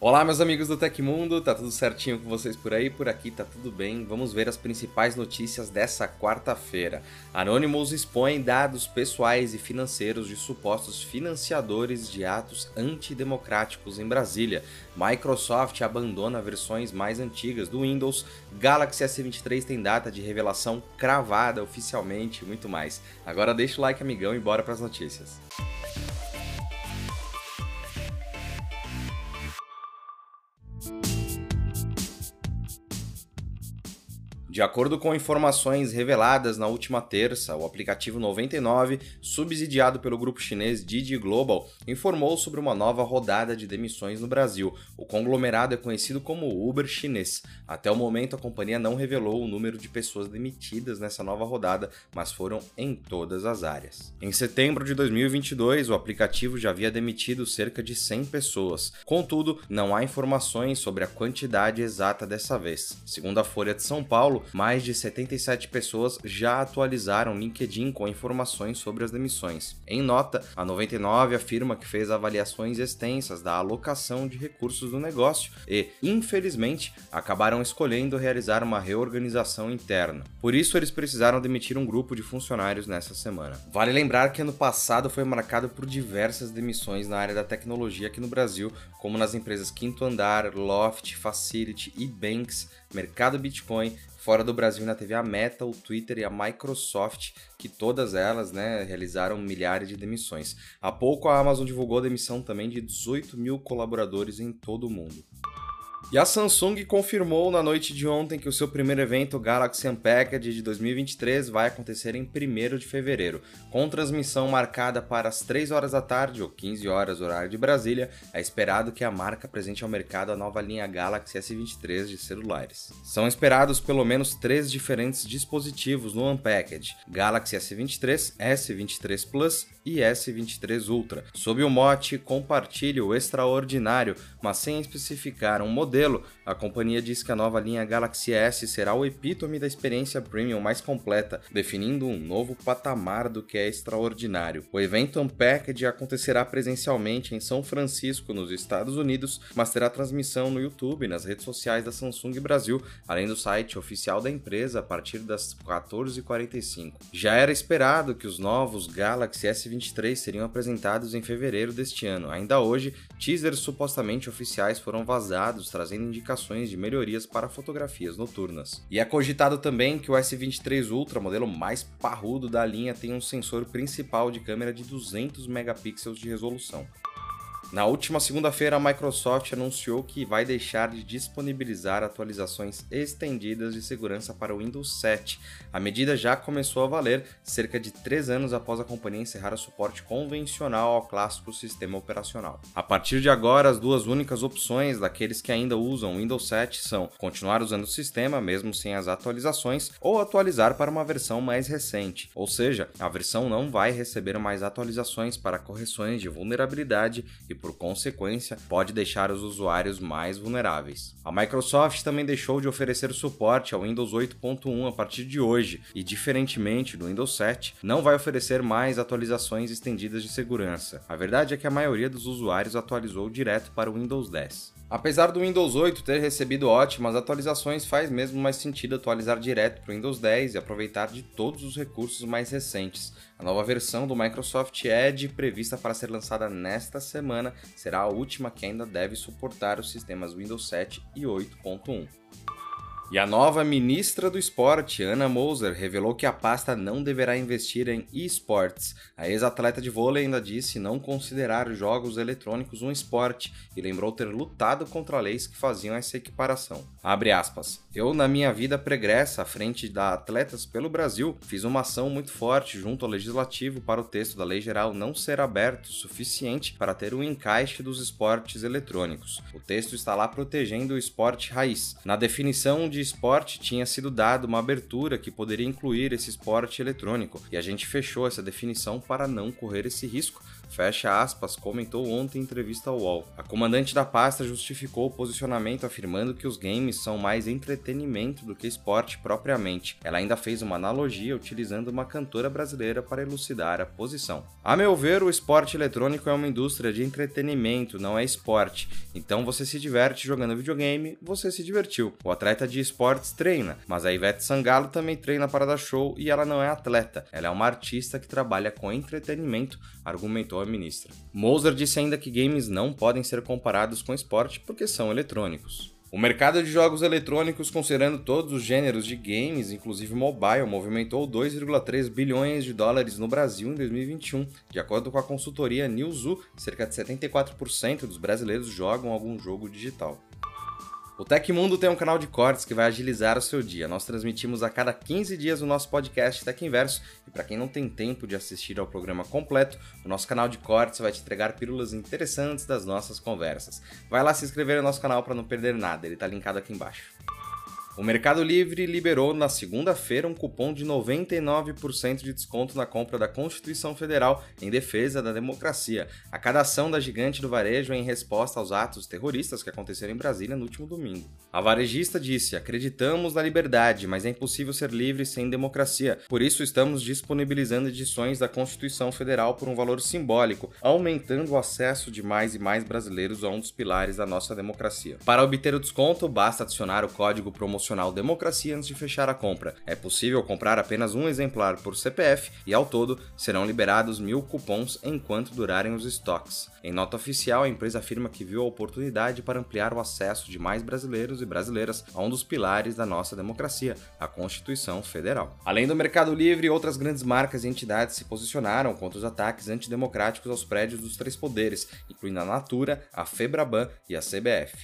Olá meus amigos do Tecmundo, tá tudo certinho com vocês por aí? Por aqui tá tudo bem, vamos ver as principais notícias dessa quarta-feira. Anonymous expõe dados pessoais e financeiros de supostos financiadores de atos antidemocráticos em Brasília. Microsoft abandona versões mais antigas do Windows, Galaxy S23 tem data de revelação cravada oficialmente e muito mais. Agora deixa o like, amigão, e bora pras notícias. De acordo com informações reveladas na última terça, o aplicativo 99, subsidiado pelo grupo chinês Didi Global, informou sobre uma nova rodada de demissões no Brasil. O conglomerado é conhecido como Uber chinês. Até o momento, a companhia não revelou o número de pessoas demitidas nessa nova rodada, mas foram em todas as áreas. Em setembro de 2022, o aplicativo já havia demitido cerca de 100 pessoas. Contudo, não há informações sobre a quantidade exata dessa vez. Segundo a Folha de São Paulo, mais de 77 pessoas já atualizaram o LinkedIn com informações sobre as demissões. Em nota, a 99 afirma que fez avaliações extensas da alocação de recursos do negócio e, infelizmente, acabaram escolhendo realizar uma reorganização interna. Por isso, eles precisaram demitir um grupo de funcionários nessa semana. Vale lembrar que ano passado foi marcado por diversas demissões na área da tecnologia aqui no Brasil, como nas empresas Quinto Andar, Loft, Facility e Banks Mercado Bitcoin. Fora do Brasil ainda teve a Meta, o Twitter e a Microsoft, que todas elas realizaram milhares de demissões. Há pouco a Amazon divulgou a demissão também de 18 mil colaboradores em todo o mundo. E a Samsung confirmou na noite de ontem que o seu primeiro evento Galaxy Unpacked de 2023 vai acontecer em 1º de fevereiro. Com transmissão marcada para as 3 horas da tarde ou 15 horas horário de Brasília, é esperado que a marca apresente ao mercado a nova linha Galaxy S23 de celulares. São esperados pelo menos 3 diferentes dispositivos no Unpacked: Galaxy S23, S23 Plus e S23 Ultra. Sob o mote "Compartilhe o extraordinário", mas sem especificar um modelo, a companhia diz que a nova linha Galaxy S será o epítome da experiência premium mais completa, definindo um novo patamar do que é extraordinário. O evento Unpacked acontecerá presencialmente em São Francisco, nos Estados Unidos, mas terá transmissão no YouTube e nas redes sociais da Samsung Brasil, além do site oficial da empresa a partir das 14h45. Já era esperado que os novos Galaxy S23 seriam apresentados em fevereiro deste ano. Ainda hoje, teasers supostamente oficiais foram vazados, trazendo indicações de melhorias para fotografias noturnas. E é cogitado também que o S23 Ultra, modelo mais parrudo da linha, tem um sensor principal de câmera de 200 megapixels de resolução. Na última segunda-feira, a Microsoft anunciou que vai deixar de disponibilizar atualizações estendidas de segurança para o Windows 7. A medida já começou a valer cerca de 3 anos após a companhia encerrar o suporte convencional ao clássico sistema operacional. A partir de agora, as duas únicas opções daqueles que ainda usam o Windows 7 são continuar usando o sistema, mesmo sem as atualizações, ou atualizar para uma versão mais recente. Ou seja, a versão não vai receber mais atualizações para correções de vulnerabilidade e, por consequência, pode deixar os usuários mais vulneráveis. A Microsoft também deixou de oferecer suporte ao Windows 8.1 a partir de hoje e, diferentemente do Windows 7, não vai oferecer mais atualizações estendidas de segurança. A verdade é que a maioria dos usuários atualizou direto para o Windows 10. Apesar do Windows 8 ter recebido ótimas atualizações, faz mesmo mais sentido atualizar direto para o Windows 10 e aproveitar de todos os recursos mais recentes. A nova versão do Microsoft Edge, prevista para ser lançada nesta semana, será a última que ainda deve suportar os sistemas Windows 7 e 8.1. E a nova ministra do esporte, Ana Moser, revelou que a pasta não deverá investir em esportes. A ex-atleta de vôlei ainda disse não considerar jogos eletrônicos um esporte e lembrou ter lutado contra leis que faziam essa equiparação. Abre aspas. Eu, na minha vida pregressa, à frente da Atletas pelo Brasil, fiz uma ação muito forte junto ao Legislativo para o texto da Lei Geral não ser aberto o suficiente para ter um encaixe dos esportes eletrônicos. O texto está lá protegendo o esporte raiz. Na definição de esporte tinha sido dada uma abertura que poderia incluir esse esporte eletrônico, e a gente fechou essa definição para não correr esse risco, fecha aspas, comentou ontem em entrevista ao UOL. A comandante da pasta justificou o posicionamento afirmando que os games são mais entretenimento do que esporte propriamente. Ela ainda fez uma analogia utilizando uma cantora brasileira para elucidar a posição. A meu ver, o esporte eletrônico é uma indústria de entretenimento, não é esporte. Então você se diverte jogando videogame, você se divertiu. O atleta de esportes treina, mas a Ivete Sangalo também treina para dar show e ela não é atleta. Ela é uma artista que trabalha com entretenimento, argumentou a ministra. Moser disse ainda que games não podem ser comparados com esporte porque são eletrônicos. O mercado de jogos eletrônicos, considerando todos os gêneros de games, inclusive mobile, movimentou US$ 2,3 bilhões no Brasil em 2021. De acordo com a consultoria Newzoo, cerca de 74% dos brasileiros jogam algum jogo digital. O Tecmundo tem um canal de cortes que vai agilizar o seu dia. Nós transmitimos a cada 15 dias o nosso podcast Tec Inverso e para quem não tem tempo de assistir ao programa completo, o nosso canal de cortes vai te entregar pílulas interessantes das nossas conversas. Vai lá se inscrever no nosso canal para não perder nada, ele está linkado aqui embaixo. O Mercado Livre liberou na segunda-feira um cupom de 99% de desconto na compra da Constituição Federal em defesa da democracia. A cada ação da gigante do varejo é em resposta aos atos terroristas que aconteceram em Brasília no último domingo. A varejista disse: "Acreditamos na liberdade, mas é impossível ser livre sem democracia. Por isso estamos disponibilizando edições da Constituição Federal por um valor simbólico, aumentando o acesso de mais e mais brasileiros a um dos pilares da nossa democracia." Para obter o desconto, basta adicionar o código promocional Democracia antes de fechar a compra. É possível comprar apenas um exemplar por CPF e, ao todo, serão liberados 1.000 cupons enquanto durarem os estoques. Em nota oficial, a empresa afirma que viu a oportunidade para ampliar o acesso de mais brasileiros e brasileiras a um dos pilares da nossa democracia, a Constituição Federal. Além do Mercado Livre, outras grandes marcas e entidades se posicionaram contra os ataques antidemocráticos aos prédios dos três poderes, incluindo a Natura, a Febraban e a CBF.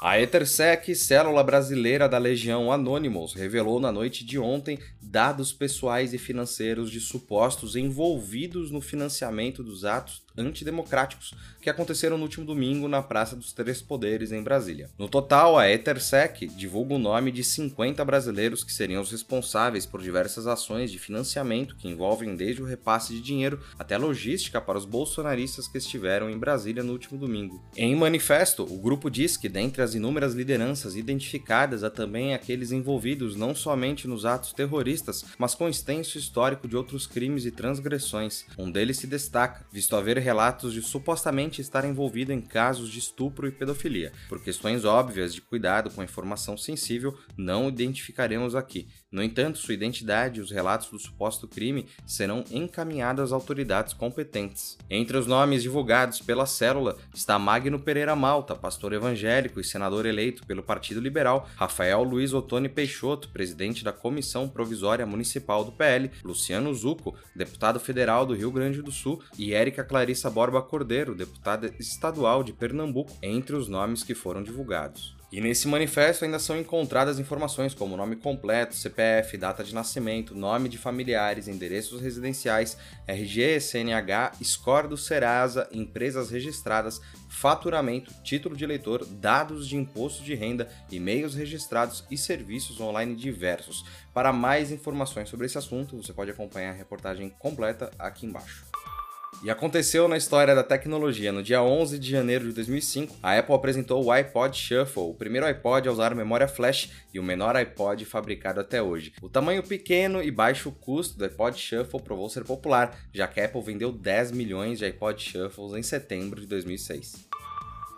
A Ethersec, célula brasileira da Legião Anonymous, revelou na noite de ontem dados pessoais e financeiros de supostos envolvidos no financiamento dos atos antidemocráticos que aconteceram no último domingo na Praça dos Três Poderes, em Brasília. No total, a Ethersec divulga o nome de 50 brasileiros que seriam os responsáveis por diversas ações de financiamento que envolvem desde o repasse de dinheiro até a logística para os bolsonaristas que estiveram em Brasília no último domingo. Em manifesto, o grupo diz que, dentre as inúmeras lideranças identificadas, há também aqueles envolvidos não somente nos atos terroristas, mas com extenso histórico de outros crimes e transgressões. Um deles se destaca, visto haver relatos de supostamente estar envolvido em casos de estupro e pedofilia. Por questões óbvias de cuidado com a informação sensível, não identificaremos aqui. No entanto, sua identidade e os relatos do suposto crime serão encaminhados às autoridades competentes. Entre os nomes divulgados pela célula está Magno Pereira Malta, pastor evangélico e senador eleito pelo Partido Liberal, Rafael Luiz Ottoni Peixoto, presidente da Comissão Provisória Municipal do PL, Luciano Zucco, deputado federal do Rio Grande do Sul, e Érica Clarissa Borba Cordeiro, deputada estadual de Pernambuco, entre os nomes que foram divulgados. E nesse manifesto ainda são encontradas informações como nome completo, CPF, data de nascimento, nome de familiares, endereços residenciais, RG, CNH, score do Serasa, empresas registradas, faturamento, título de eleitor, dados de imposto de renda, e-mails registrados e serviços online diversos. Para mais informações sobre esse assunto, você pode acompanhar a reportagem completa aqui embaixo. E aconteceu na história da tecnologia. No dia 11 de janeiro de 2005, a Apple apresentou o iPod Shuffle, o primeiro iPod a usar memória flash e o menor iPod fabricado até hoje. O tamanho pequeno e baixo custo do iPod Shuffle provou ser popular, já que a Apple vendeu 10 milhões de iPod Shuffles em setembro de 2006.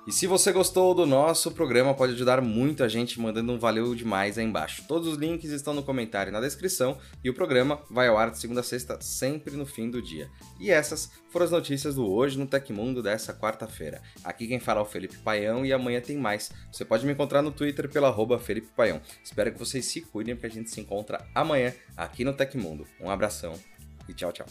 E se você gostou do nosso programa, pode ajudar muito a gente mandando um valeu demais aí embaixo. Todos os links estão no comentário e na descrição, e o programa vai ao ar de segunda a sexta, sempre no fim do dia. E essas foram as notícias do Hoje no Tecmundo dessa quarta-feira. Aqui quem fala é o Felipe Paião e amanhã tem mais. Você pode me encontrar no Twitter pela @FelipePaião. Espero que vocês se cuidem, porque a gente se encontra amanhã aqui no Tecmundo. Um abração e tchau, tchau.